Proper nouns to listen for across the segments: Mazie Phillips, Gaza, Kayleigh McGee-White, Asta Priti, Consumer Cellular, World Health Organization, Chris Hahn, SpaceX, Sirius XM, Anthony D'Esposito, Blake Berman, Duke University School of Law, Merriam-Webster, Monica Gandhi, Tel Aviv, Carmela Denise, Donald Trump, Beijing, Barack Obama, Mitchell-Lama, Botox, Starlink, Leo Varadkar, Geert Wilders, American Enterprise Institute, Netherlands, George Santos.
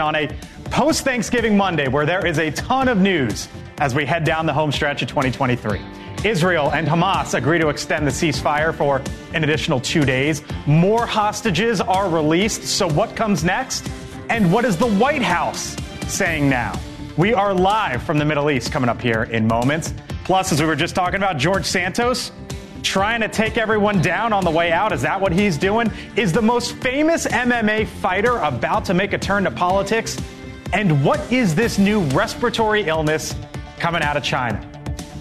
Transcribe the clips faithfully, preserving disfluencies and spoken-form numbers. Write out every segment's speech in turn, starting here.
On a post-Thanksgiving Monday where there is a ton of news as we head down the home stretch of twenty twenty-three. Israel and Hamas agree to extend the ceasefire for an additional two days. More hostages are released. So what comes next? And what is the White House saying now? We are live from the Middle East coming up here in moments. Plus, as we were just talking about, George Santos trying to take everyone down on the way out. Is that what he's doing? Is the most famous M M A fighter about to make a turn to politics? And what is this new respiratory illness coming out of China?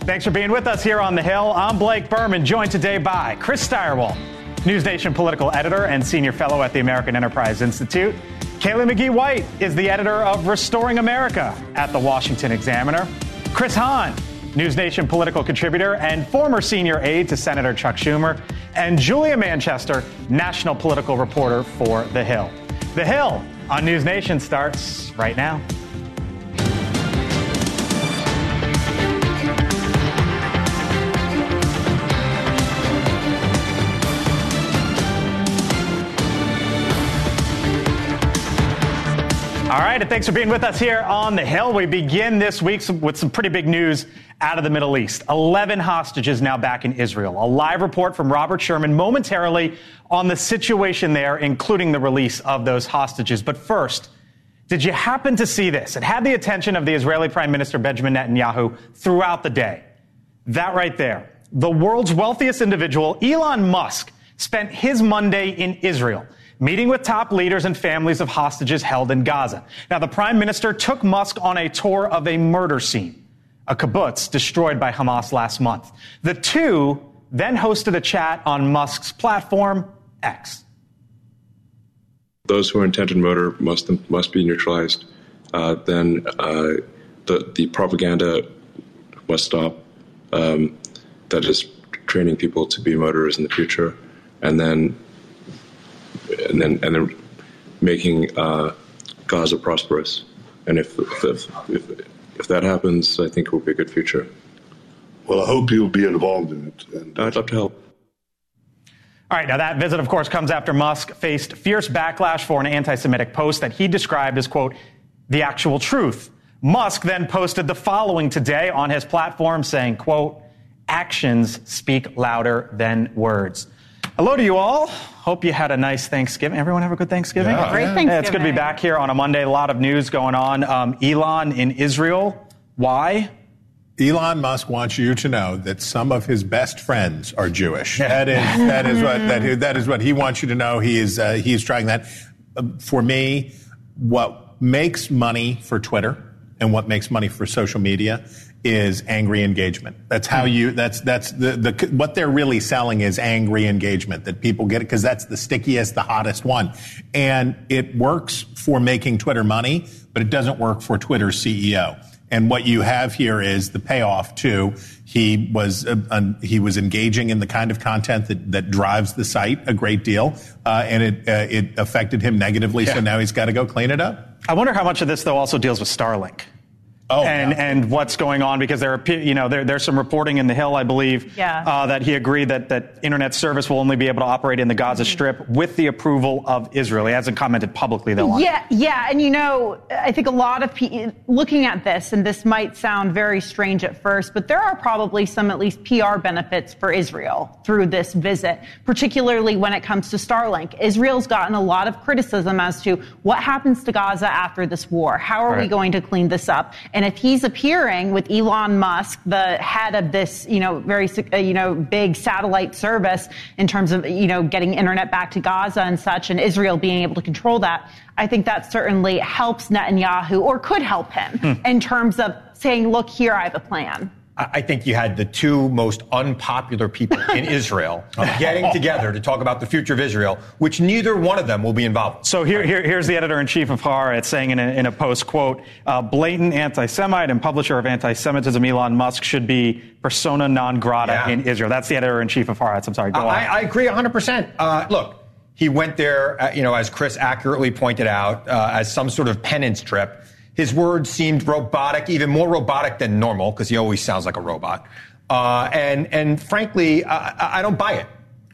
Thanks for being with us here on The Hill. I'm Blake Berman, joined today by Chris Steyerwald, NewsNation political editor and senior fellow at the American Enterprise Institute. Kayleigh McGee-White is the editor of Restoring America at the Washington Examiner. Chris Hahn, NewsNation political contributor and former senior aide to Senator Chuck Schumer, and Julia Manchester, national political reporter for The Hill. The Hill on NewsNation starts right now. All right, and thanks for being with us here on The Hill. We begin this week with some pretty big news out of the Middle East. eleven hostages now back in Israel. A live report from Robert Sherman momentarily on the situation there, including the release of those hostages. But first, did you happen to see this? It had the attention of the Israeli Prime Minister Benjamin Netanyahu throughout the day. That right there. The world's wealthiest individual, Elon Musk, spent his Monday in Israel, meeting with top leaders and families of hostages held in Gaza. Now, the prime minister took Musk on a tour of a murder scene, a kibbutz destroyed by Hamas last month. The two then hosted a chat on Musk's platform, X. Those who are intended murder must must be neutralized. Uh, then uh, the, the propaganda must stop um, that is training people to be murderers in the future. And then And then, and then, making uh, Gaza prosperous. And if if, if if that happens, I think it will be a good future. Well, I hope you'll be involved in it. And I'd love to help. All right. Now, that visit, of course, comes after Musk faced fierce backlash for an anti-Semitic post that he described as, quote, the actual truth. Musk then posted the following today on his platform saying, quote, actions speak louder than words. Hello to you all. Hope you had a nice Thanksgiving. Everyone have a good Thanksgiving? Yeah. Great Thanksgiving. Yeah, it's good to be back here on a Monday. A lot of news going on. Um, Elon in Israel. Why? Elon Musk wants you to know that some of his best friends are Jewish. Yeah. That is that is what that is, that is what he wants you to know. He is uh, he is trying that. For me, what makes money for Twitter and what makes money for social media is angry engagement. That's how you, that's, that's the, the, what they're really selling is angry engagement that people get it because that's the stickiest, the hottest one. And it works for making Twitter money, but it doesn't work for Twitter's C E O. And what you have here is the payoff too. He was, uh, um, he was engaging in the kind of content that, that drives the site a great deal. Uh, and it, uh, it affected him negatively. Yeah. So now he's got to go clean it up. I wonder how much of this though also deals with Starlink. Oh, and yeah. and what's going on, because there are, you know, there, there's some reporting in The Hill, I believe, yeah. uh, that he agreed that, that internet service will only be able to operate in the Gaza Strip with the approval of Israel. He hasn't commented publicly, though. Yeah, on yeah. And, you know, I think a lot of people looking at this, and this might sound very strange at first, but there are probably some at least P R benefits for Israel through this visit, particularly when it comes to Starlink. Israel's gotten a lot of criticism as to what happens to Gaza after this war. How are right. we going to clean this up? And And if he's appearing with Elon Musk, the head of this, you know, very, you know, big satellite service in terms of, you know, getting internet back to Gaza and such, and Israel being able to control that, I think that certainly helps Netanyahu, or could help him, hmm. in terms of saying, look, here, I have a plan. I think you had the two most unpopular people in Israel getting together to talk about the future of Israel, which neither one of them will be involved with. So here, here, here's the editor-in-chief of Haaretz saying in a, in a post, quote, uh, blatant anti-Semite and publisher of anti-Semitism, Elon Musk, should be persona non grata yeah. in Israel. That's the editor-in-chief of Haaretz. I'm sorry. Go uh, on. I, I agree one hundred percent. Uh, look, he went there, uh, you know, as Chris accurately pointed out, uh, as some sort of penance trip. His words seemed robotic, even more robotic than normal, because he always sounds like a robot. Uh, and and frankly, I, I don't buy it.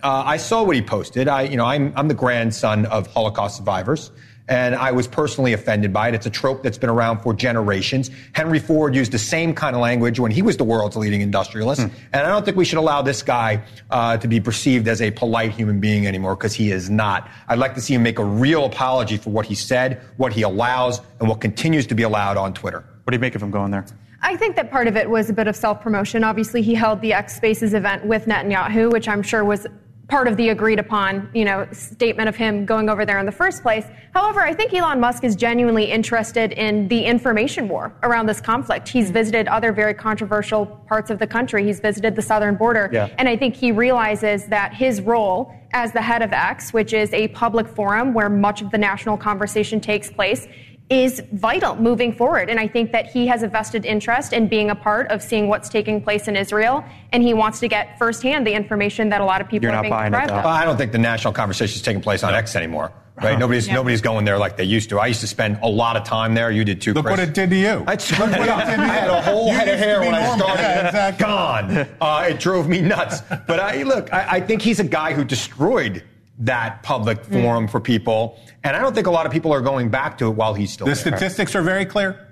Uh, I saw what he posted. I, you know, I'm I'm the grandson of Holocaust survivors, and I was personally offended by it. It's a trope that's been around for generations. Henry Ford used the same kind of language when he was the world's leading industrialist, mm. and I don't think we should allow this guy uh, to be perceived as a polite human being anymore, because he is not. I'd like to see him make a real apology for what he said, what he allows, and what continues to be allowed on Twitter. What do you make of him going there? I think that part of it was a bit of self-promotion. Obviously, he held the X Spaces event with Netanyahu, which I'm sure was part of the agreed upon, you know, statement of him going over there in the first place. However, I think Elon Musk is genuinely interested in the information war around this conflict. He's visited other very controversial parts of the country. He's visited the southern border. Yeah. And I think he realizes that his role as the head of X, which is a public forum where much of the national conversation takes place, is vital moving forward. And I think that he has a vested interest in being a part of seeing what's taking place in Israel. And he wants to get firsthand the information that a lot of people You're are being deprived of. Well, I don't think the national conversation is taking place on no. X anymore. Right? Uh-huh. Nobody's yeah. nobody's going there like they used to. I used to spend a lot of time there. You did too, Look Chris. Look what it did to you. I, Look what it did to you. I had a whole you head of hair when normal. I started. Yeah, exactly. Gone. Uh, it drove me nuts. But I look, I, I think he's a guy who destroyed that public forum mm. for people. And I don't think a lot of people are going back to it while he's still the there. The statistics are very clear.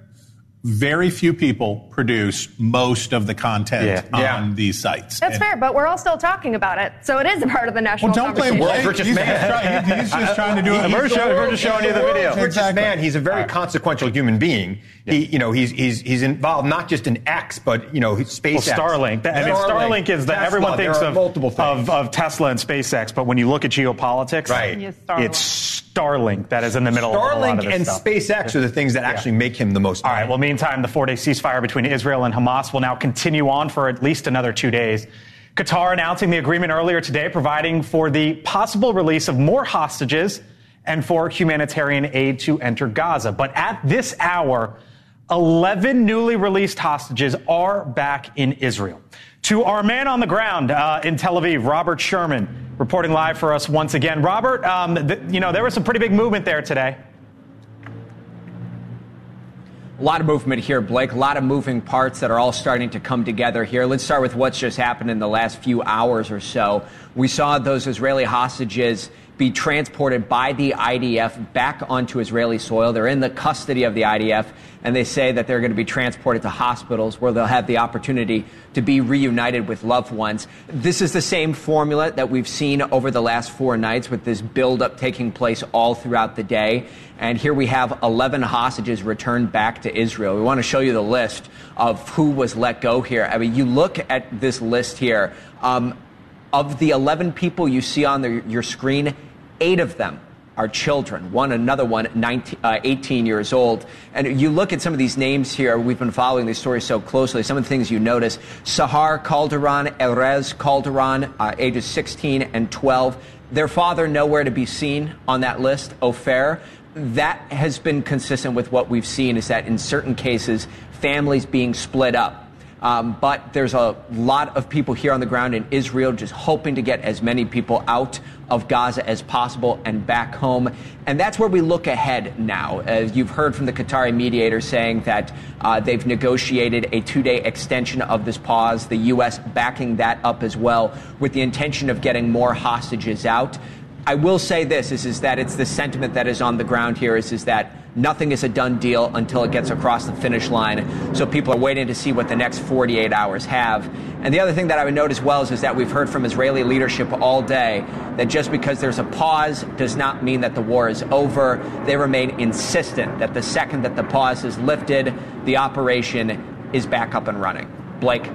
Very few people produce most of the content yeah. on yeah. these sites. That's and fair, but we're all still talking about it. So it is a part of the national well, don't conversation. Well, don't blame man. He's, he's just trying to do it. We're just showing you the video. Richest exactly. man. He's a very right. consequential human being. Yeah. He, you know, he's he's he's involved not just in X, but, you know, SpaceX. Well, Starlink. That, I mean, Starlink, Starlink is that everyone thinks of, of, of Tesla and SpaceX, but when you look at geopolitics, right. it's Starlink that is in the middle Starlink of a lot of this stuff. Starlink and SpaceX are the things that actually yeah. make him the most. All right, well, meantime, the four-day ceasefire between Israel and Hamas will now continue on for at least another two days. Qatar announcing the agreement earlier today, providing for the possible release of more hostages and for humanitarian aid to enter Gaza. But at this hour, eleven newly released hostages are back in Israel. To our man on the ground uh, in Tel Aviv, Robert Sherman, reporting live for us once again. Robert, um, th- you know, there was some pretty big movement there today. A lot of movement here, Blake. A lot of moving parts that are all starting to come together here. Let's start with what's just happened in the last few hours or so. We saw those Israeli hostages be transported by the I D F back onto Israeli soil. They're in the custody of the I D F, and they say that they're going to be transported to hospitals where they'll have the opportunity to be reunited with loved ones. This is the same formula that we've seen over the last four nights, with this buildup taking place all throughout the day. And here we have eleven hostages returned back to Israel. We want to show you the list of who was let go here. I mean, you look at this list here. Um, Of the eleven people you see on the, your screen, eight of them are children. One, another one, nineteen, uh, eighteen years old. And you look at some of these names here. We've been following these stories so closely. Some of the things you notice: Sahar Calderon, Erez Calderon, uh, ages sixteen and twelve. Their father nowhere to be seen on that list. Ofer. That has been consistent with what we've seen, is that in certain cases, families being split up. Um, but there's a lot of people here on the ground in Israel just hoping to get as many people out of Gaza as possible and back home. And that's where we look ahead now. As you've heard from the Qatari mediator saying that uh, they've negotiated a two-day extension of this pause, the U S backing that up as well, with the intention of getting more hostages out. I will say this, is, is that it's the sentiment that is on the ground here, is, is that nothing is a done deal until it gets across the finish line. So people are waiting to see what the next forty-eight hours have. And the other thing that I would note as well is, is that we've heard from Israeli leadership all day that just because there's a pause does not mean that the war is over. They remain insistent that the second that the pause is lifted, the operation is back up and running. Blake.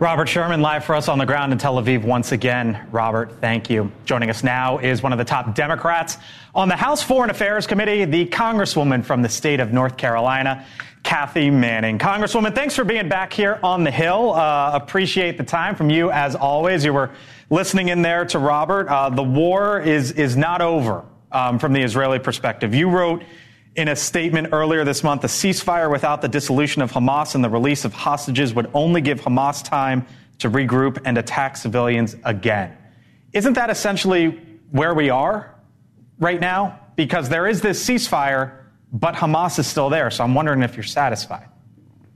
Robert Sherman, live for us on the ground in Tel Aviv once again. Robert, thank you. Joining us now is one of the top Democrats on the House Foreign Affairs Committee, the Congresswoman from the state of North Carolina, Kathy Manning. Congresswoman, thanks for being back here on the Hill. Uh, appreciate the time from you, as always. You were listening in there to Robert. Uh, the war is is not over um, from the Israeli perspective. You wrote in a statement earlier this month, a ceasefire without the dissolution of Hamas and the release of hostages would only give Hamas time to regroup and attack civilians again. Isn't that essentially where we are right now? Because there is this ceasefire, but Hamas is still there. So I'm wondering if you're satisfied.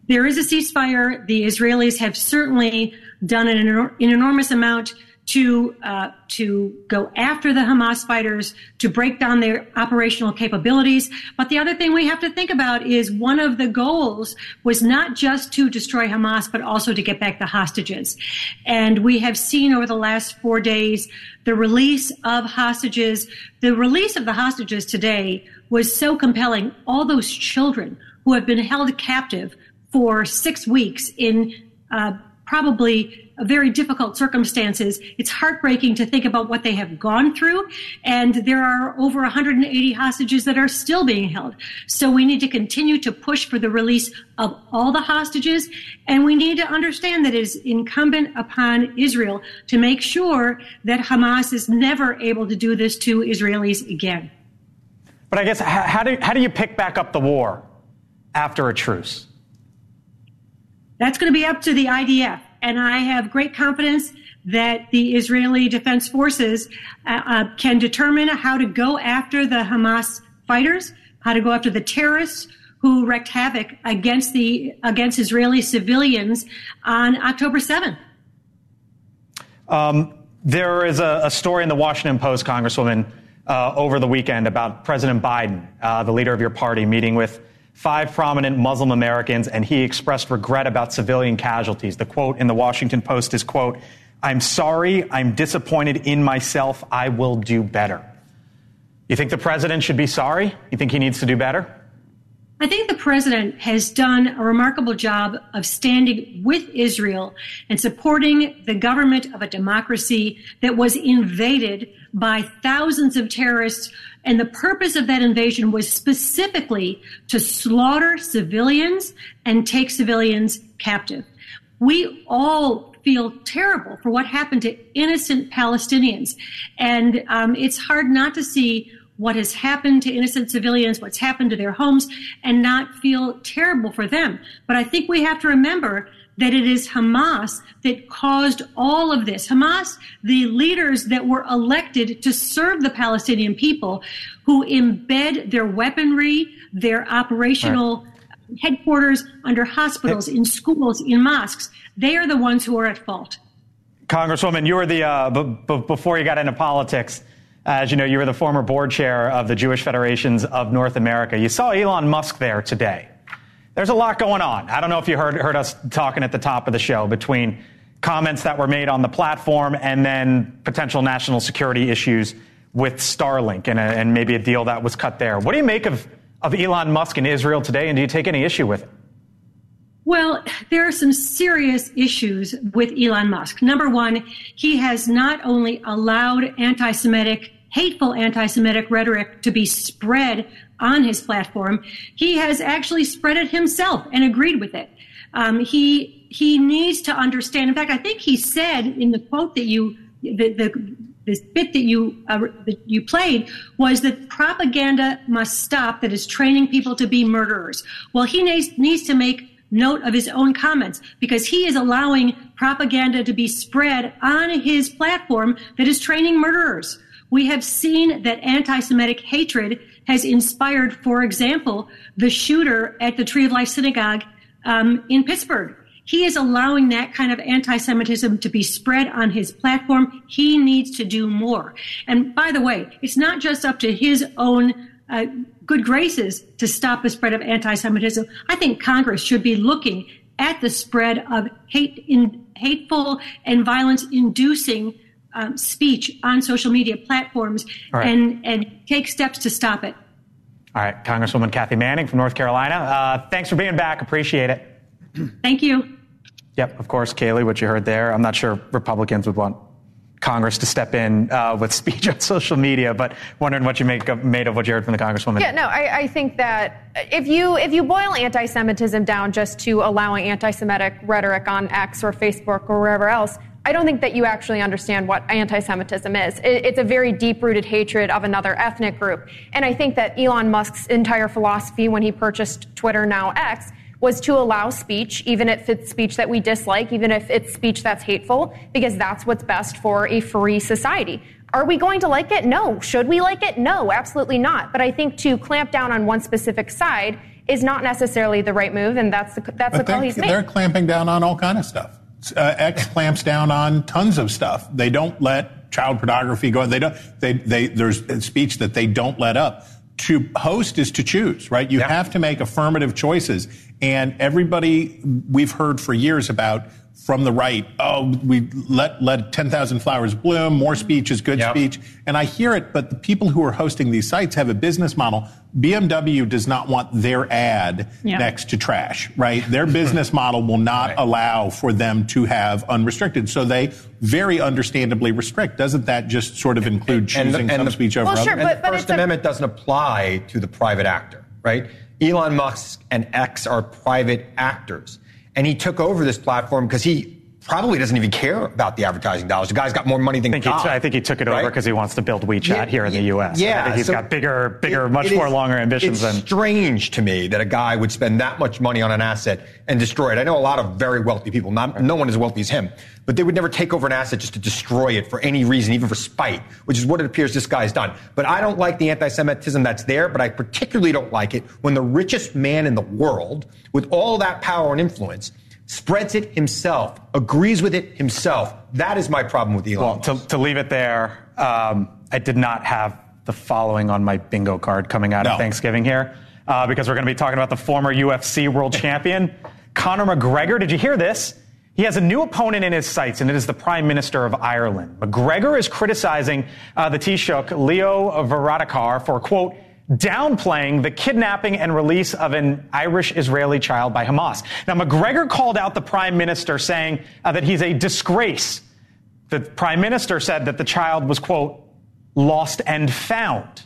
There is a ceasefire. The Israelis have certainly done an, enor- an enormous amount to uh, to go after the Hamas fighters, to break down their operational capabilities. But the other thing we have to think about is one of the goals was not just to destroy Hamas, but also to get back the hostages. And we have seen over the last four days the release of hostages. The release of the hostages today was so compelling. All those children who have been held captive for six weeks in uh, probably very difficult circumstances. It's heartbreaking to think about what they have gone through. And there are over one hundred eighty hostages that are still being held. So we need to continue to push for the release of all the hostages. And we need to understand that it is incumbent upon Israel to make sure that Hamas is never able to do this to Israelis again. But I guess, how do, how do you pick back up the war after a truce? That's going to be up to the I D F. And I have great confidence that the Israeli Defense Forces uh, uh, can determine how to go after the Hamas fighters, how to go after the terrorists who wreaked havoc against the against Israeli civilians on October seventh. Um, there is a, a story in the Washington Post, Congresswoman, uh, over the weekend about President Biden, uh, the leader of your party, meeting with five prominent Muslim Americans, and he expressed regret about civilian casualties. The quote in the Washington Post is, quote, "I'm sorry, I'm disappointed in myself, I will do better." You think the president should be sorry? You think he needs to do better? I think the president has done a remarkable job of standing with Israel and supporting the government of a democracy that was invaded by thousands of terrorists. And the purpose of that invasion was specifically to slaughter civilians and take civilians captive. We all feel terrible for what happened to innocent Palestinians. And um, it's hard not to see what has happened to innocent civilians, what's happened to their homes, and not feel terrible for them. But I think we have to remember that it is Hamas that caused all of this. Hamas, the leaders that were elected to serve the Palestinian people, who embed their weaponry, their operational right. headquarters under hospitals, it, in schools, in mosques. They are the ones who are at fault. Congresswoman, you were the, uh, b- b- before you got into politics, as you know, you were the former board chair of the Jewish Federations of North America. You saw Elon Musk there today. There's a lot going on. I don't know if you heard heard us talking at the top of the show between comments that were made on the platform and then potential national security issues with Starlink and, a, and maybe a deal that was cut there. What do you make of, of Elon Musk in Israel today, and do you take any issue with it? Well, there are some serious issues with Elon Musk. Number one, he has not only allowed anti-Semitic, hateful anti-Semitic rhetoric to be spread on his platform, he has actually spread it himself and agreed with it. Um, he he needs to understand. In fact, I think he said in the quote that you the the this bit that you uh, that you played was that propaganda must stop that is training people to be murderers. Well, he needs needs to make note of his own comments, because he is allowing propaganda to be spread on his platform that is training murderers. We have seen that anti-Semitic hatred has inspired, for example, the shooter at the Tree of Life Synagogue um, in Pittsburgh. He is allowing that kind of anti-Semitism to be spread on his platform. He needs to do more. And by the way, it's not just up to his own uh, good graces to stop the spread of anti-Semitism. I think Congress should be looking at the spread of hate, in, hateful and violence-inducing Um, speech on social media platforms right. and, and take steps to stop it. All right. Congresswoman Kathy Manning from North Carolina, uh, thanks for being back. Appreciate it. Thank you. Yep, of course, Kaylee, what you heard there. I'm not sure Republicans would want Congress to step in uh, with speech on social media, but wondering what you make of, made of what you heard from the Congresswoman. Yeah, no, I, I think that if you if you boil anti-Semitism down just to allowing anti-Semitic rhetoric on X or Facebook or wherever else, I don't think that you actually understand what anti-Semitism is. It's a very deep-rooted hatred of another ethnic group. And I think that Elon Musk's entire philosophy when he purchased Twitter, now X, was to allow speech, even if it's speech that we dislike, even if it's speech that's hateful, because that's what's best for a free society. Are we going to like it? No. Should we like it? No, absolutely not. But I think to clamp down on one specific side is not necessarily the right move, and that's the, that's the call he's made. They're clamping down on all kind of stuff. Uh, X clamps down on tons of stuff. They don't let child pornography go. They don't. They they there's speech that they don't let up. To host is to choose, right? You yeah. have to make affirmative choices. And everybody we've heard for years about from the right, oh, we let let ten thousand flowers bloom. More speech is good yep. speech. And I hear it, but the people who are hosting these sites have a business model. B M W does not want their ad yep. next to trash, right? Their business model will not right. allow for them to have unrestricted. So they very understandably restrict. Doesn't that just sort of include choosing and the, and some the, speech over well, other? Sure, but, and the but First Amendment a- doesn't apply to the private actor, right? Elon Musk and X are private actors. And he took over this platform because he probably doesn't even care about the advertising dollars. The guy's got more money than I think God. He, I think he took it right? over because he wants to build WeChat yeah, here in the U S. Yeah, I think he's so got bigger, bigger, it, much it more is, longer ambitions. It's than... strange to me that a guy would spend that much money on an asset and destroy it. I know a lot of very wealthy people. Not, right. No one as wealthy as him. But they would never take over an asset just to destroy it for any reason, even for spite, which is what it appears this guy's done. But I don't like the anti-Semitism that's there, but I particularly don't like it when the richest man in the world, with all that power and influence, spreads it himself, agrees with it himself. That is my problem with Elon Musk. Well, to, to leave it there, um, I did not have the following on my bingo card coming out no. of Thanksgiving here, uh, because we're going to be talking about the former U F C world champion, Conor McGregor. Did you hear this? He has a new opponent in his sights, and it is the Prime Minister of Ireland. McGregor is criticizing uh, the Taoiseach, Leo Varadkar, for, quote, downplaying the kidnapping and release of an Irish-Israeli child by Hamas. Now, McGregor called out the Prime Minister, saying uh, that he's a disgrace. The Prime Minister said that the child was, quote, lost and found.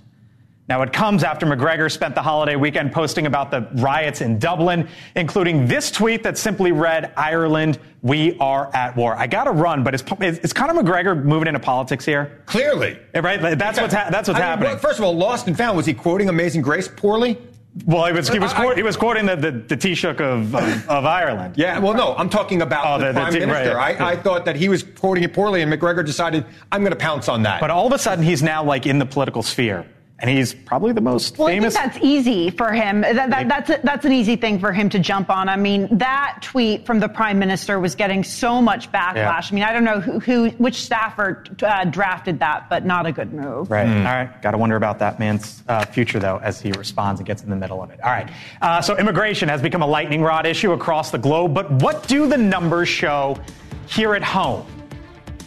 Now, it comes after McGregor spent the holiday weekend posting about the riots in Dublin, including this tweet that simply read, Ireland, we are at war. I got to run, but is, is Conor McGregor moving into politics here? Clearly. Right? That's yeah. what's, ha- that's what's I mean, happening. Well, first of all, lost and found. Was he quoting Amazing Grace poorly? Well, he was he was, I, I, he was quoting the, the, the Taoiseach of, of, of Ireland. Yeah, well, no, I'm talking about oh, the, the Prime the t- Minister. Right, I, I thought that he was quoting it poorly, and McGregor decided, I'm going to pounce on that. But all of a sudden, he's now, like, in the political sphere. And he's probably the most well, famous. I think that's easy for him. That, that, that's a, that's an easy thing for him to jump on. I mean, that tweet from the Prime Minister was getting so much backlash. Yeah. I mean, I don't know who, who which staffer uh, drafted that, but not a good move. Right. Mm. All right. Got to wonder about that man's uh, future, though, as he responds and gets in the middle of it. All right. Uh, so immigration has become a lightning rod issue across the globe. But what do the numbers show here at home?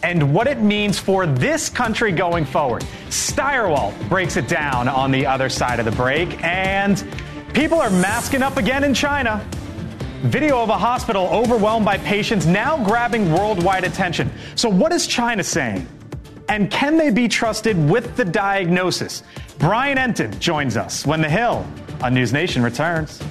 And what it means for this country going forward. Steyerwalt breaks it down on the other side of the break. And people are masking up again in China. Video of a hospital overwhelmed by patients now grabbing worldwide attention. So what is China saying? And can they be trusted with the diagnosis? Brian Entin joins us when The Hill on NewsNation returns.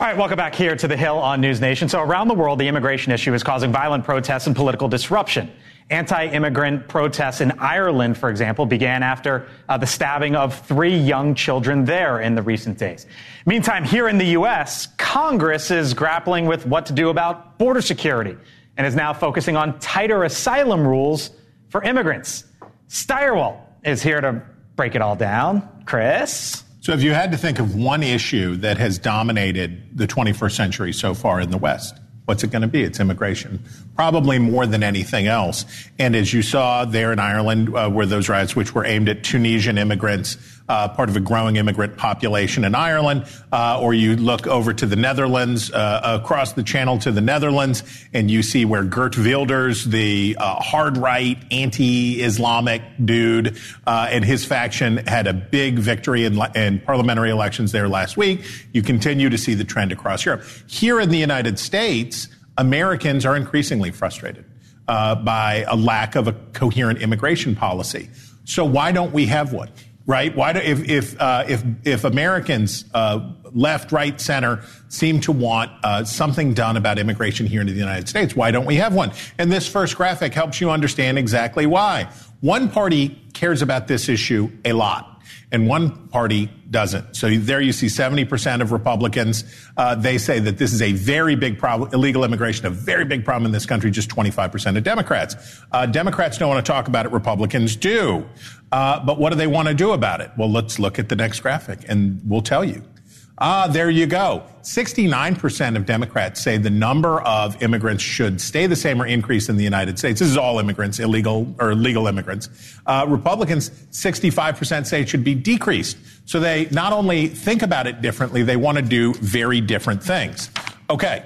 All right, welcome back here to The Hill on NewsNation. So around the world, the immigration issue is causing violent protests and political disruption. Anti-immigrant protests in Ireland, for example, began after uh, the stabbing of three young children there in the recent days. Meantime, here in the U S, Congress is grappling with what to do about border security and is now focusing on tighter asylum rules for immigrants. Steyerwalt is here to break it all down. Chris? So if you had to think of one issue that has dominated the twenty-first century so far in the West, what's it going to be? It's immigration, probably more than anything else. And as you saw there in Ireland, uh, where those riots, which were aimed at Tunisian immigrants, uh, part of a growing immigrant population in Ireland, uh, or you look over to the Netherlands, uh, across the channel to the Netherlands, and you see where Geert Wilders, the uh, hard right, anti-Islamic dude, uh, and his faction had a big victory in, in parliamentary elections there last week. You continue to see the trend across Europe. Here in the United States, Americans are increasingly frustrated uh by a lack of a coherent immigration policy. So why don't we have one, right? Why do if if uh if if Americans uh left, right, center seem to want uh something done about immigration here in the United States, why don't we have one? And this first graphic helps you understand exactly why. One party cares about this issue a lot, and one party doesn't. So there you see seventy percent of Republicans. Uh, they say that this is a very big problem, illegal immigration, a very big problem in this country, just twenty-five percent of Democrats. Uh, Democrats don't want to talk about it. Republicans do. Uh, but what do they want to do about it? Well, let's look at the next graphic, and we'll tell you. Ah, there you go. sixty-nine percent of Democrats say the number of immigrants should stay the same or increase in the United States. This is all immigrants, illegal or legal immigrants. Uh, Republicans, sixty-five percent say it should be decreased. So they not only think about it differently, they want to do very different things. Okay,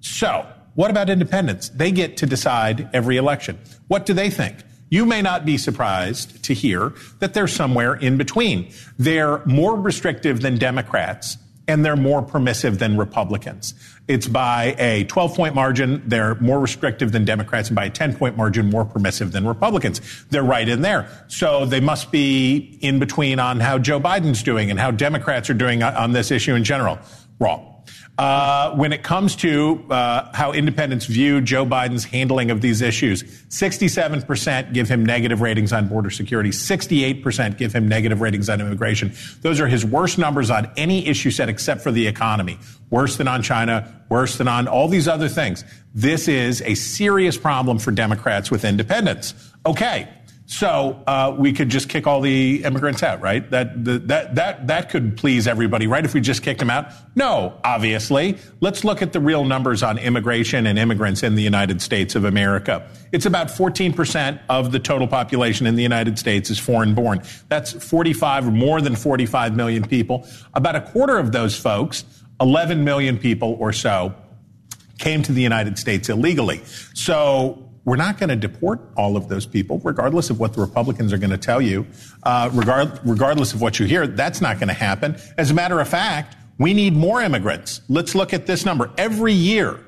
so what about independents? They get to decide every election. What do they think? You may not be surprised to hear that they're somewhere in between. They're more restrictive than Democrats, and they're more permissive than Republicans. It's by a twelve-point margin. They're more restrictive than Democrats, and by a ten-point margin, more permissive than Republicans. They're right in there. So they must be in between on how Joe Biden's doing and how Democrats are doing on this issue in general. Wrong. Uh, when it comes to uh, how independents view Joe Biden's handling of these issues, sixty-seven percent give him negative ratings on border security. sixty-eight percent give him negative ratings on immigration. Those are his worst numbers on any issue set except for the economy. Worse than on China, worse than on all these other things. This is a serious problem for Democrats with independents. Okay. So uh, we could just kick all the immigrants out, right? That the, that that that could please everybody, right? If we just kicked them out? No, obviously. Let's look at the real numbers on immigration and immigrants in the United States of America. It's about fourteen percent of the total population in the United States is foreign-born. That's forty-five or more than forty-five million people. About a quarter of those folks, eleven million people or so, came to the United States illegally. So we're not going to deport all of those people, regardless of what the Republicans are going to tell you, uh, regard, regardless of what you hear. That's not going to happen. As a matter of fact, we need more immigrants. Let's look at this number. Every year,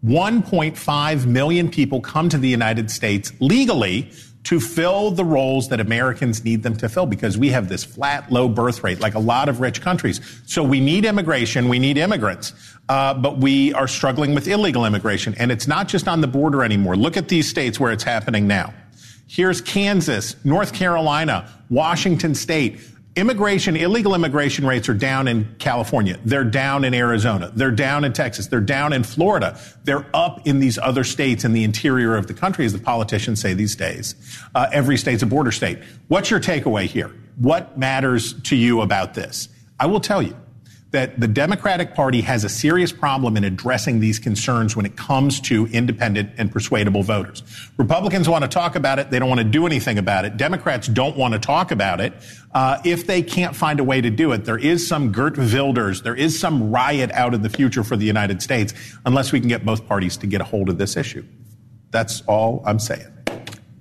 one point five million people come to the United States legally to fill the roles that Americans need them to fill, because we have this flat, low birth rate, like a lot of rich countries. So we need immigration, we need immigrants, uh, but we are struggling with illegal immigration. And it's not just on the border anymore. Look at these states where it's happening now. Here's Kansas, North Carolina, Washington State. Immigration, illegal immigration rates are down in California. They're down in Arizona. They're down in Texas. They're down in Florida. They're up in these other states in the interior of the country, as the politicians say these days. Uh, every state's a border state. What's your takeaway here? What matters to you about this? I will tell you that the Democratic Party has a serious problem in addressing these concerns when it comes to independent and persuadable voters. Republicans want to talk about it. They don't want to do anything about it. Democrats don't want to talk about it. Uh, if they can't find a way to do it, there is some Geert Wilders. There is some riot out in the future for the United States, unless we can get both parties to get a hold of this issue. That's all I'm saying.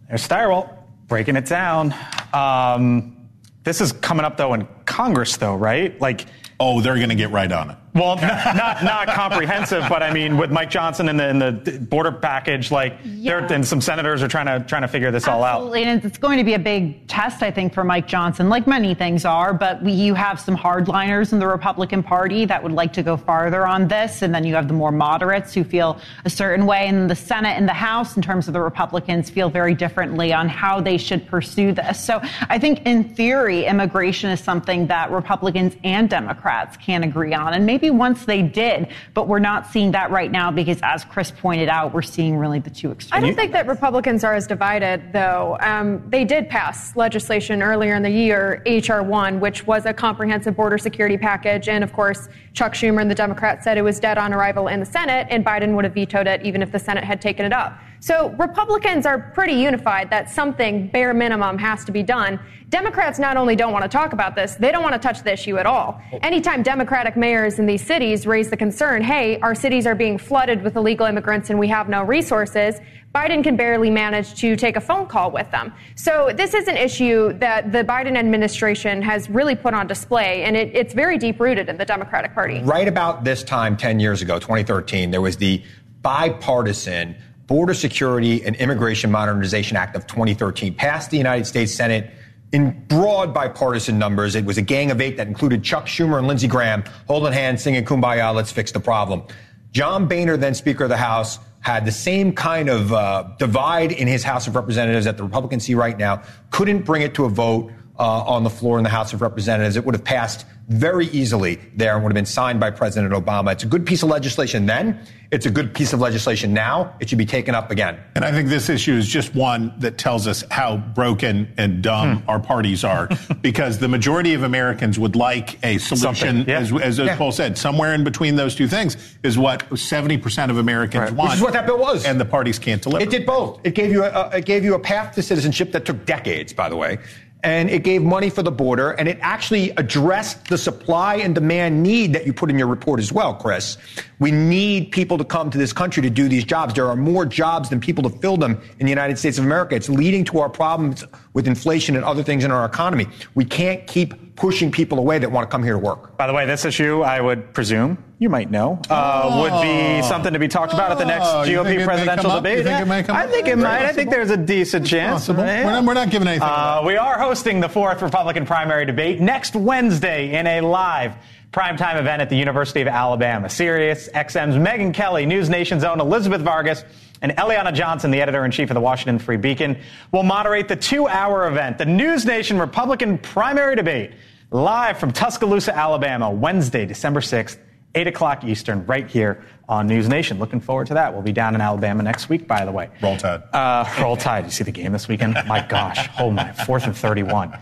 There's Styrel breaking it down. Um, this is coming up, though, in Congress, though, right? Like, oh, they're going to get right on it. Well, not not, not comprehensive, but I mean, with Mike Johnson and the, and the border package, like, yeah. and some senators are trying to trying to figure this Absolutely. all out. Absolutely, and it's going to be a big test, I think, for Mike Johnson, like many things are. But we, you have some hardliners in the Republican Party that would like to go farther on this, and then you have the more moderates who feel a certain way. And the Senate and the House, in terms of the Republicans, feel very differently on how they should pursue this. So I think, in theory, immigration is something that Republicans and Democrats can agree on, and maybe once they did, but we're not seeing that right now because, as Chris pointed out, we're seeing really the two extremes. I don't think that Republicans are as divided, though. Um, they did pass legislation earlier in the year, H R one, which was a comprehensive border security package, and of course, Chuck Schumer and the Democrats said it was dead on arrival in the Senate, and Biden would have vetoed it even if the Senate had taken it up. So Republicans are pretty unified that something bare minimum has to be done. Democrats not only don't want to talk about this, they don't want to touch the issue at all. Anytime Democratic mayors in these cities raise the concern, hey, our cities are being flooded with illegal immigrants and we have no resources, Biden can barely manage to take a phone call with them. So this is an issue that the Biden administration has really put on display, and it, it's very deep-rooted in the Democratic Party. Right about this time, ten years ago, twenty thirteen, there was the bipartisan Border Security and Immigration Modernization Act of twenty thirteen, passed the United States Senate in broad bipartisan numbers. It was a gang of eight that included Chuck Schumer and Lindsey Graham holding hands, singing Kumbaya, let's fix the problem. John Boehner, then Speaker of the House, had the same kind of uh, divide in his House of Representatives that the Republicans see right now, couldn't bring it to a vote uh, on the floor in the House of Representatives. It would have passed very easily there and would have been signed by President Obama. It's a good piece of legislation then. It's a good piece of legislation now. It should be taken up again. And I think this issue is just one that tells us how broken and dumb hmm. our parties are, because the majority of Americans would like a solution, yeah. as, as yeah. Paul said, somewhere in between those two things is what seventy percent of Americans right. want. Which is what that bill was. And the parties can't deliver. It did both. It gave you a, it gave you a path to citizenship that took decades, by the way. And it gave money for the border, and it actually addressed the supply and demand need that you put in your report as well, Chris. We need people to come to this country to do these jobs. There are more jobs than people to fill them in the United States of America. It's leading to our problems with inflation and other things in our economy. We can't keep pushing people away that want to come here to work. By the way, this issue, I would presume, you might know, uh, oh. would be something to be talked about at the next G O P presidential debate. Think yeah. it I think it might. Possible? I think there's a decent chance. Right? We're, not, we're not giving anything. Uh, we are hosting the fourth Republican primary debate next Wednesday in a live primetime event at the University of Alabama. Sirius X M's Megyn Kelly, NewsNation's own Elizabeth Vargas, and Eliana Johnson, the editor-in-chief of the Washington Free Beacon, will moderate the two-hour event, the NewsNation Republican primary debate, live from Tuscaloosa, Alabama, Wednesday, December sixth, eight o'clock Eastern, right here on NewsNation. Looking forward to that. We'll be down in Alabama next week, by the way. Roll Tide. Uh, roll Tide. You see the game this weekend? My gosh. Oh, my. fourth and thirty-one. Um,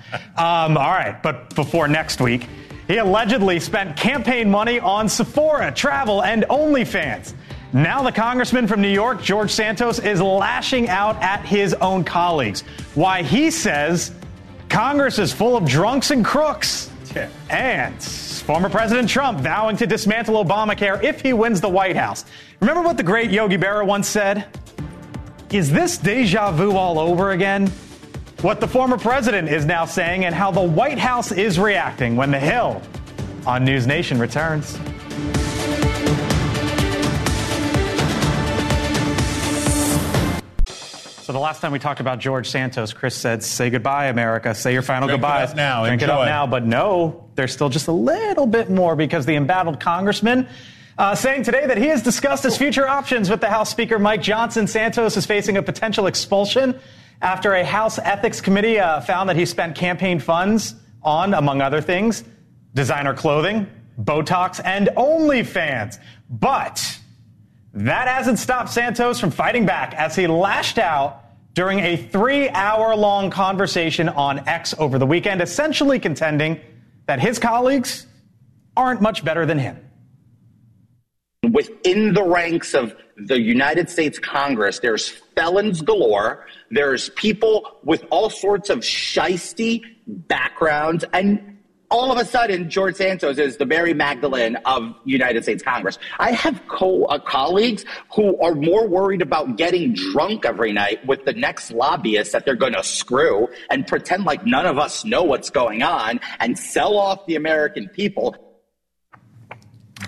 all right. But before next week, he allegedly spent campaign money on Sephora, travel, and OnlyFans. Now the congressman from New York, George Santos, is lashing out at his own colleagues. Why he says Congress is full of drunks and crooks. Yeah. And former President Trump vowing to dismantle Obamacare if he wins the White House. Remember what the great Yogi Berra once said? Is this deja vu all over again? What the former president is now saying and how the White House is reacting when The Hill on NewsNation returns. So the last time we talked about George Santos, Chris said, say goodbye, America. Say your final Drink goodbyes. Drink it up now. Drink Enjoy. it up now. But no, there's still just a little bit more, because the embattled congressman uh, saying today that he has discussed his future options with the House Speaker Mike Johnson. Santos is facing a potential expulsion after a House Ethics Committee uh, found that he spent campaign funds on, among other things, designer clothing, Botox, and OnlyFans. But that hasn't stopped Santos from fighting back, as he lashed out during a three-hour-long conversation on X over the weekend, essentially contending that his colleagues aren't much better than him. Within the ranks of the United States Congress, there's felons galore. There's people with all sorts of shisty backgrounds, and all of a sudden, George Santos is the Mary Magdalene of United States Congress. I have co- uh, colleagues who are more worried about getting drunk every night with the next lobbyist that they're going to screw and pretend like none of us know what's going on and sell off the American people.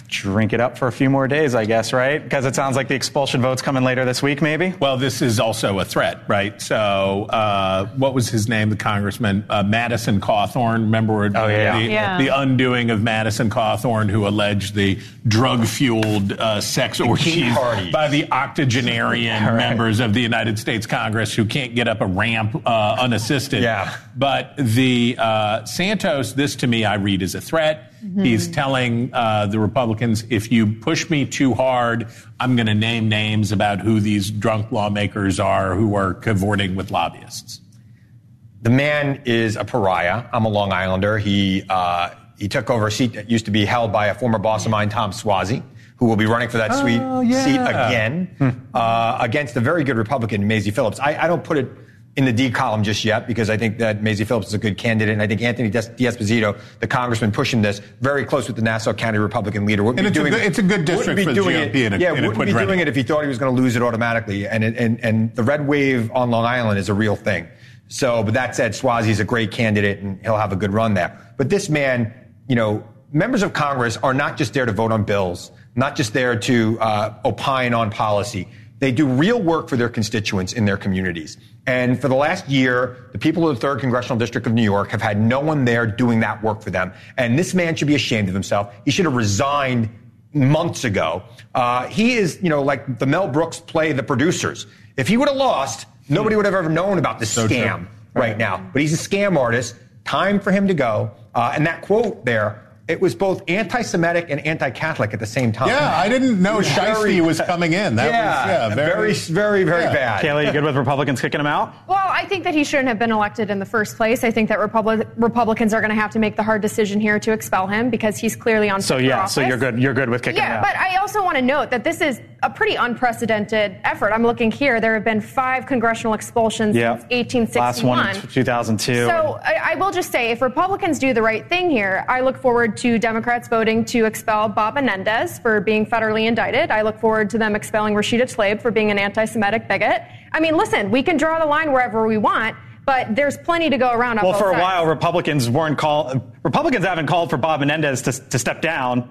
Drink it up for a few more days, I guess, right? Because it sounds like the expulsion vote's coming later this week, maybe? Well, this is also a threat, right? So uh, what was his name, the congressman? Uh, Madison Cawthorn. Remember oh, yeah. The, yeah. the undoing of Madison Cawthorn, who alleged the drug-fueled uh, sex orgies by the octogenarian right. members of the United States Congress who can't get up a ramp uh, unassisted. Yeah. But the uh, Santos, this to me I read as a threat. Mm-hmm. He's telling uh, the Republicans, if you push me too hard, I'm going to name names about who these drunk lawmakers are who are cavorting with lobbyists. The man is a pariah. I'm a Long Islander. He uh, he took over a seat that used to be held by a former boss of mine, Tom Suozzi, who will be running for that sweet oh, yeah. seat again hmm. uh, against a very good Republican, Mazie Phillips. I, I don't put it in the D column just yet because I think that Mazie Phillips is a good candidate, and I think Anthony D'Esposito, the congressman pushing this, very close with the Nassau County Republican leader. Wouldn't and be it's, doing a good, it, it's a good district for the G O P. It, in a, yeah, in wouldn't be doing running. It if he thought he was going to lose it automatically. And, it, and and the red wave on Long Island is a real thing. So, but that said, Swazi's a great candidate, and he'll have a good run there. But this man, you know, members of Congress are not just there to vote on bills, not just there to uh, opine on policy. They do real work for their constituents in their communities. And for the last year, the people of the third Congressional District of New York have had no one there doing that work for them. And this man should be ashamed of himself. He should have resigned months ago. Uh, he is, you know, like the Mel Brooks play The Producers. If he would have lost, nobody would have ever known about this so scam true. right okay. now. But he's a scam artist. Time for him to go. Uh, and that quote there, it was both anti-Semitic and anti-Catholic at the same time. Yeah, I didn't know Shiesty was coming in. That yeah, was yeah, very, very, very yeah. bad. Kelly, you good with Republicans kicking him out? Well, I think that he shouldn't have been elected in the first place. I think that Republic- Republicans are going to have to make the hard decision here to expel him because he's clearly on. So yeah, office. so you're good. You're good with kicking yeah, him out. Yeah, but I also want to note that this is a pretty unprecedented effort. I'm looking here. There have been five congressional expulsions yep. since eighteen sixty-one. Last one in two thousand two. So I, I will just say, if Republicans do the right thing here, I look forward to Democrats voting to expel Bob Menendez for being federally indicted. I look forward to them expelling Rashida Tlaib for being an anti-Semitic bigot. I mean, listen, we can draw the line wherever we want, but there's plenty to go around on both sides. Well, for a while, Republicans weren't call- Republicans haven't called for Bob Menendez to, to step down.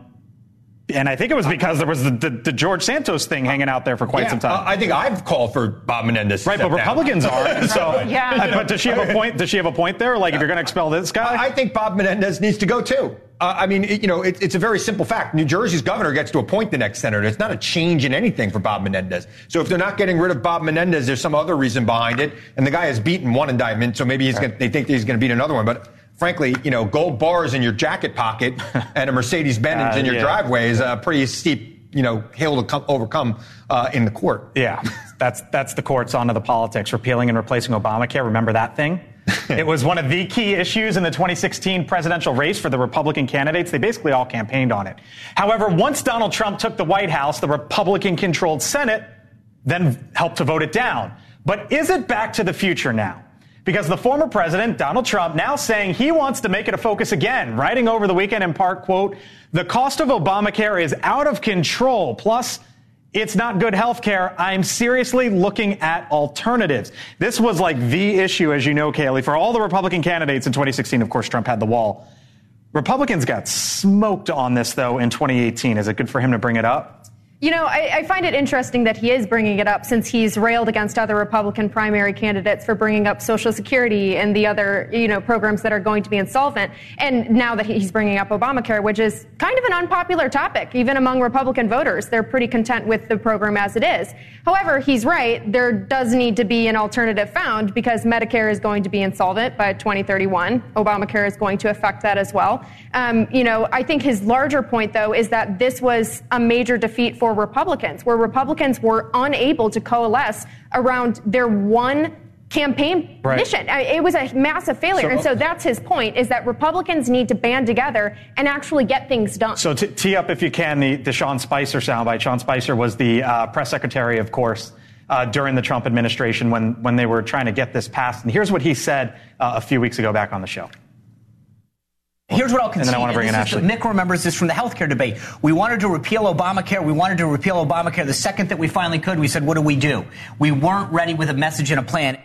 And I think it was because there was the, the, the George Santos thing hanging out there for quite yeah, some time. Uh, I think I've called for Bob Menendez. Right, but Republicans aren't. So, yeah. But does she have a point? Does she have a point there? Like, if you're going to expel this guy, I think Bob Menendez needs to go too. Uh, I mean, it, you know, it, it's a very simple fact. New Jersey's governor gets to appoint the next senator. It's not a change in anything for Bob Menendez. So if they're not getting rid of Bob Menendez, there's some other reason behind it. And the guy has beaten one indictment, so maybe he's gonna, they think he's going to beat another one, but. Frankly, you know, gold bars in your jacket pocket and a Mercedes-Benz uh, in your yeah. driveway is a pretty steep, you know, hill to come, overcome uh, in the court. Yeah, that's that's the courts. Onto the politics, repealing and replacing Obamacare. Remember that thing? It was one of the key issues in the twenty sixteen presidential race for the Republican candidates. They basically all campaigned on it. However, once Donald Trump took the White House, the Republican-controlled Senate then helped to vote it down. But is it back to the future now? Because the former president, Donald Trump, now saying he wants to make it a focus again, writing over the weekend in part, quote, the cost of Obamacare is out of control. Plus, it's not good health care. I'm seriously looking at alternatives. This was like the issue, as you know, Kaylee, for all the Republican candidates in twenty sixteen. Of course, Trump had the wall. Republicans got smoked on this, though, in twenty eighteen. Is it good for him to bring it up? You know, I, I find it interesting that he is bringing it up since he's railed against other Republican primary candidates for bringing up Social Security and the other, you know, programs that are going to be insolvent. And now that he's bringing up Obamacare, which is kind of an unpopular topic, even among Republican voters, they're pretty content with the program as it is. However, he's right. There does need to be an alternative found because Medicare is going to be insolvent by twenty thirty-one. Obamacare is going to affect that as well. Um, you know, I think his larger point, though, is that this was a major defeat for Republicans, where Republicans were unable to coalesce around their one campaign right. mission. I mean, it was a massive failure. So, and so that's his point, is that Republicans need to band together and actually get things done. So t- tee up, if you can, the, the Sean Spicer soundbite. Sean Spicer was the uh, press secretary, of course, uh, during the Trump administration when, when they were trying to get this passed. And here's what he said uh, a few weeks ago back on the show. Here's what I'll concede. And then I want to bring in Ashley. Nick remembers this from the healthcare debate. We wanted to repeal Obamacare. We wanted to repeal Obamacare. The second that we finally could, we said, what do we do? We weren't ready with a message and a plan.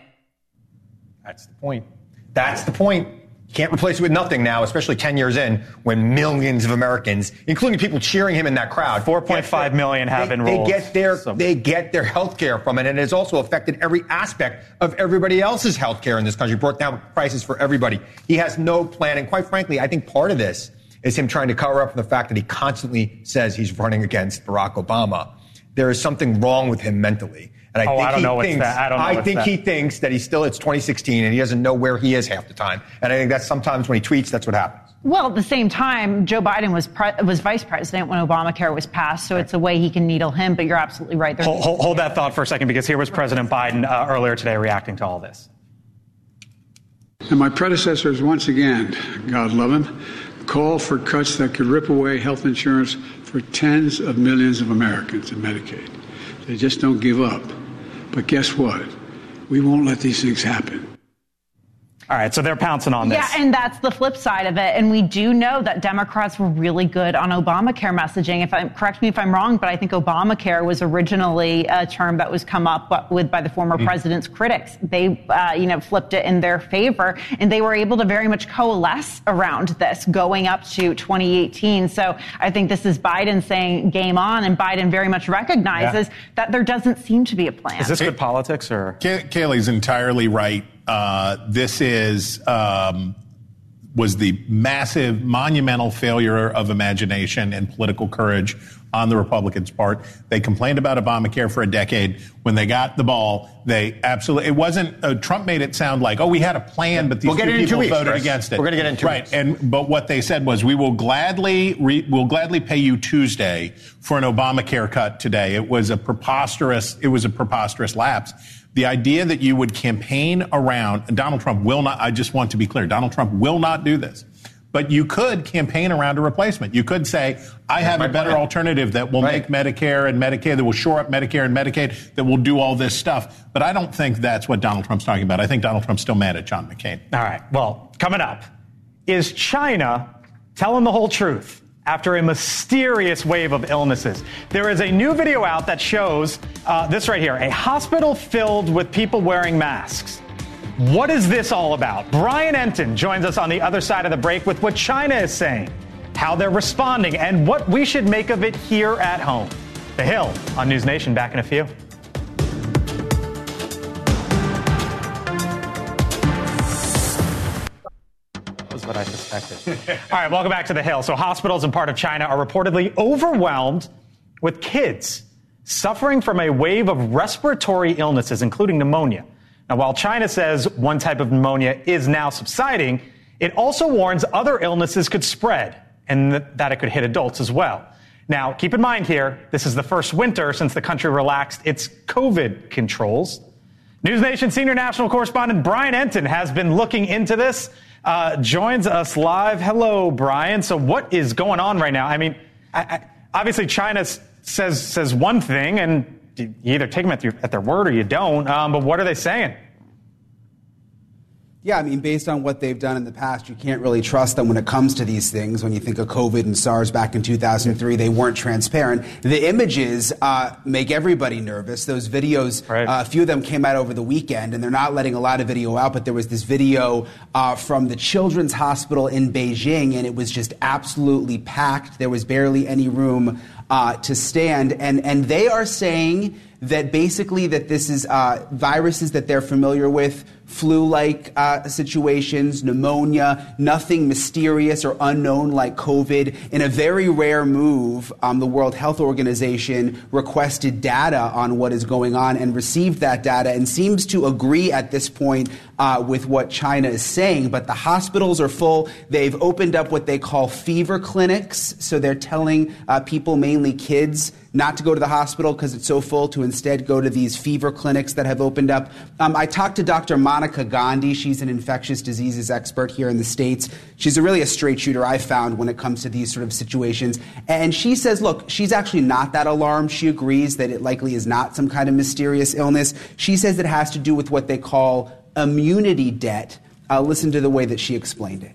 That's the point. That's the point. You can't replace it with nothing now, especially ten years in, when millions of Americans, including people cheering him in that crowd. four point five million have they, enrolled. They get their, so. they get their health care from it, and it's also affected every aspect of everybody else's health care in this country, brought down prices for everybody. He has no plan, and quite frankly, I think part of this is him trying to cover up for the fact that he constantly says he's running against Barack Obama. There is something wrong with him mentally. And I oh, think I don't he know thinks, what's that. I, don't know I what's think that. he thinks that he's still, it's twenty sixteen, and he doesn't know where he is half the time. And I think that's sometimes when he tweets, that's what happens. Well, at the same time, Joe Biden was pre- was vice president when Obamacare was passed, so it's a way he can needle him, but you're absolutely right. Hold, hold, hold that thought for a second, because here was President Biden uh, earlier today reacting to all this. And my predecessors, once again, God love him, called for cuts that could rip away health insurance for tens of millions of Americans in Medicaid. They just don't give up. But guess what? We won't let these things happen. All right, so they're pouncing on this. Yeah, and that's the flip side of it. And we do know that Democrats were really good on Obamacare messaging. If I'm, correct me if I'm wrong, but I think Obamacare was originally a term that was come up with by the former mm. president's critics. They, uh, you know, flipped it in their favor, and they were able to very much coalesce around this going up to twenty eighteen. So I think this is Biden saying game on, and Biden very much recognizes yeah. that there doesn't seem to be a plan. Is this good politics or? Kay- Kaylee's entirely right. Uh, this is um, was the massive, monumental failure of imagination and political courage on the Republicans' part. They complained about Obamacare for a decade. When they got the ball, they absolutely, it wasn't, uh, Trump made it sound like, oh, we had a plan, but these we'll two people weeks, voted Chris. against it. We're going to get into it. Right. Weeks. And, but what they said was, we will gladly, re, we'll gladly pay you Tuesday for an Obamacare cut today. It was a preposterous, it was a preposterous lapse. The idea that you would campaign around, and Donald Trump will not, I just want to be clear, Donald Trump will not do this. But you could campaign around a replacement. You could say, I have a better alternative that will right. make Medicare and Medicaid, that will shore up Medicare and Medicaid, that will do all this stuff. But I don't think that's what Donald Trump's talking about. I think Donald Trump's still mad at John McCain. All right. Well, coming up, is China telling the whole truth after a mysterious wave of illnesses? There is a new video out that shows uh, this right here, a hospital filled with people wearing masks. What is this all about? Brian Entin joins us on the other side of the break with what China is saying, how they're responding, and what we should make of it here at home. The Hill on NewsNation, back in a few. What I suspected. All right, welcome back to The Hill. So hospitals in part of China are reportedly overwhelmed with kids suffering from a wave of respiratory illnesses, including pneumonia. Now, while China says one type of pneumonia is now subsiding, it also warns other illnesses could spread and that it could hit adults as well. Now, keep in mind here, this is the first winter since the country relaxed its COVID controls. NewsNation senior national correspondent Brian Entin has been looking into this. Uh, joins us live. Hello, Brian. So what is going on right now? I mean, I, I, obviously China says says one thing, and you either take them at, your, at their word or you don't. Um, but what are they saying? Yeah, I mean, based on what they've done in the past, you can't really trust them when it comes to these things. When you think of COVID and SARS back in two thousand three, they weren't transparent. The images uh, make everybody nervous. Those videos, right. uh, a few of them came out over the weekend, and they're not letting a lot of video out, but there was this video uh, from the Children's Hospital in Beijing, and it was just absolutely packed. There was barely any room uh, to stand, and, and they are saying that basically that this is uh, viruses that they're familiar with, flu-like uh, situations, pneumonia, nothing mysterious or unknown like COVID. In a very rare move, um, the World Health Organization requested data on what is going on and received that data and seems to agree at this point uh, with what China is saying. But the hospitals are full. They've opened up what they call fever clinics. So they're telling uh, people, mainly kids, not to go to the hospital because it's so full, to instead go to these fever clinics that have opened up. Um, I talked to Doctor Monica Gandhi. She's an infectious diseases expert here in the States. She's a, really a straight shooter, I found, when it comes to these sort of situations. And she says, look, she's actually not that alarmed. She agrees that it likely is not some kind of mysterious illness. She says it has to do with what they call immunity debt. Uh, listen to the way that she explained it.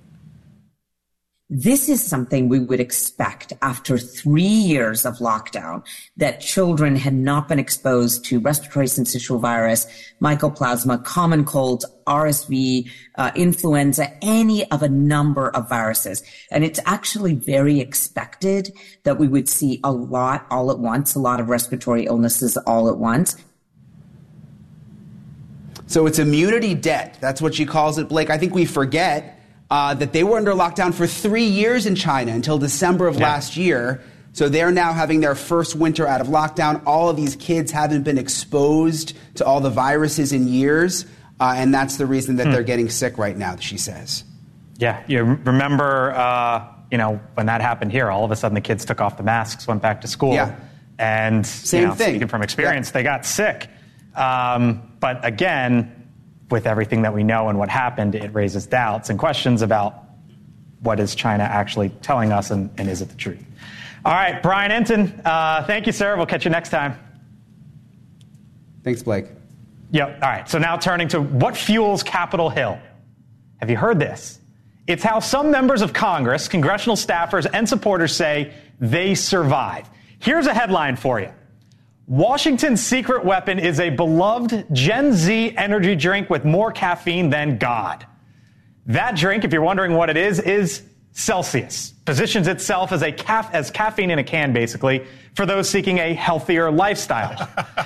This is something we would expect after three years of lockdown, that children had not been exposed to respiratory syncytial virus, mycoplasma, common colds, R S V, uh, influenza, any of a number of viruses. And it's actually very expected that we would see a lot all at once, a lot of respiratory illnesses all at once. So it's immunity debt. That's what she calls it, Blake. I think we forget Uh, that they were under lockdown for three years in China until December of yeah. last year. So they're now having their first winter out of lockdown. All of these kids haven't been exposed to all the viruses in years. Uh, and that's the reason that hmm. they're getting sick right now, she says. Yeah. You remember, uh, you know, when that happened here, all of a sudden the kids took off the masks, went back to school. Yeah. And same you know, thing. Speaking from experience, yeah. they got sick. Um, but again, with everything that we know and what happened, it raises doubts and questions about what is China actually telling us, and, and is it the truth? All right, Brian Entin, uh, thank you, sir. We'll catch you next time. Thanks, Blake. Yep. All right. So now turning to what fuels Capitol Hill. Have you heard this? It's how some members of Congress, congressional staffers, and supporters say they survive. Here's a headline for you. Washington's secret weapon is a beloved Gen Z energy drink with more caffeine than God. That drink, if you're wondering what it is, is Celsius. Positions itself as a caf- as caffeine in a can, basically, for those seeking a healthier lifestyle.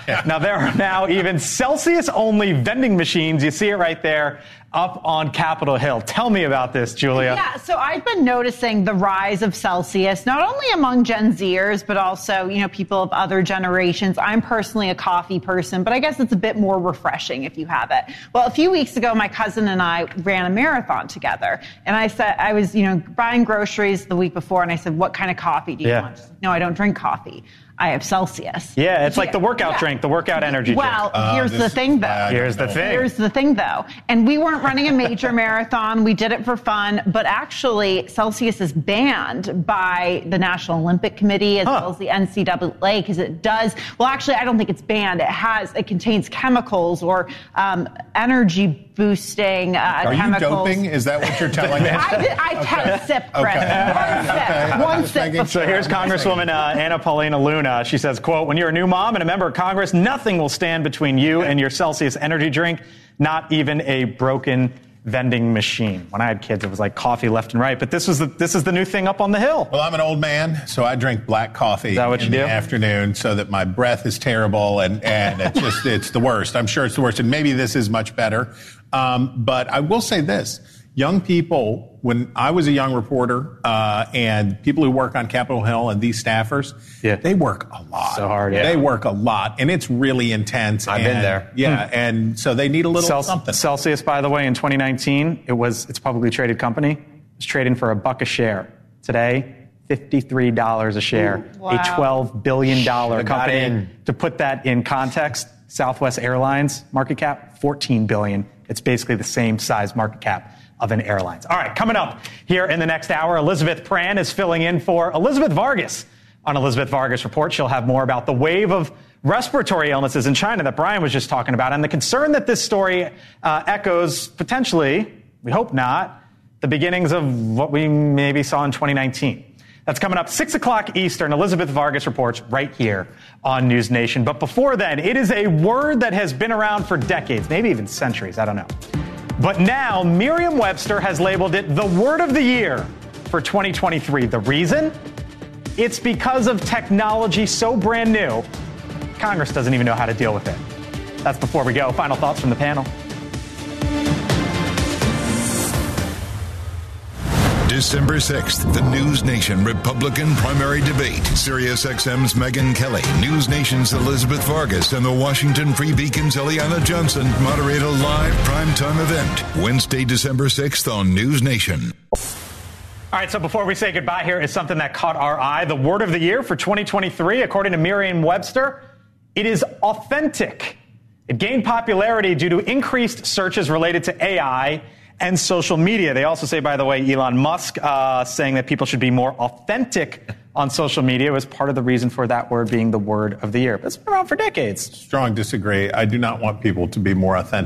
Yeah. Now, there are now even Celsius-only vending machines. You see it right there up on Capitol Hill. Tell me about this, Julia. Yeah, so I've been noticing the rise of Celsius, not only among Gen Zers, but also, you know, people of other generations. I'm personally a coffee person, but I guess it's a bit more refreshing if you have it. Well, a few weeks ago, my cousin and I ran a marathon together. And I said, I was, you know, buying groceries the week before, and I said, what kind of coffee do you yeah. want? She's like, no, I don't drink coffee. I have Celsius. Yeah, it's like the workout yeah. drink, the workout energy well, drink. Well, uh, here's the thing, though. Here's the thing. Here's the thing, though. And we weren't running a major marathon. We did it for fun. But actually, Celsius is banned by the National Olympic Committee as huh. well as the N C double A because it does. Well, actually, I don't think it's banned. It has. It contains chemicals or um, energy boosting uh, Are chemicals. Are you doping? Is that what you're telling me? I, I've had okay. a sip, Chris. Okay. One sip. Okay. One sip. So here's Congresswoman uh, Anna Paulina Luna. She says, quote, when you're a new mom and a member of Congress, nothing will stand between you and your Celsius energy drink, not even a broken vending machine. When I had kids, it was like coffee left and right. But this was the, this is the new thing up on the Hill. Well, I'm an old man, so I drink black coffee in the do? afternoon so that my breath is terrible and, and it's just it's the worst. I'm sure it's the worst. And maybe this is much better. Um, but I will say this. Young people, when I was a young reporter, uh, and people who work on Capitol Hill and these staffers, yeah. they work a lot. So hard, yeah. They work a lot, and it's really intense. I've and, been there. Yeah, hmm. and so they need a little Cels- something. Celsius, by the way, in twenty nineteen, it was it's a publicly traded company. It was trading for a buck a share. Today, fifty-three dollars a share. Ooh, wow. A twelve billion dollars Should've company. To put that in context, Southwest Airlines market cap, fourteen billion dollars. It's basically the same size market cap of an airlines. All right, coming up here in the next hour, Elizabeth Pran is filling in for Elizabeth Vargas on Elizabeth Vargas Report. She'll have more about the wave of respiratory illnesses in China that Brian was just talking about and the concern that this story uh, echoes potentially, we hope not, the beginnings of what we maybe saw in twenty nineteen. That's coming up six o'clock Eastern. Elizabeth Vargas Reports right here on News Nation. But before then, it is a word that has been around for decades, maybe even centuries, I don't know. But now, Merriam-Webster has labeled it the word of the year for twenty twenty-three. The reason? It's because of technology so brand new, Congress doesn't even know how to deal with it. That's before we go. Final thoughts from the panel. December sixth, the News Nation Republican primary debate. SiriusXM's Megyn Kelly, News Nation's Elizabeth Vargas, and the Washington Free Beacon's Eliana Johnson moderate a live primetime event Wednesday, December sixth on News Nation. All right, so before we say goodbye, here is something that caught our eye. The word of the year for twenty twenty-three, according to Merriam-Webster, it is authentic. It gained popularity due to increased searches related to A I and social media. They also say, by the way, Elon Musk uh, saying that people should be more authentic on social media was part of the reason for that word being the word of the year. But it's been around for decades. Strong disagree. I do not want people to be more authentic.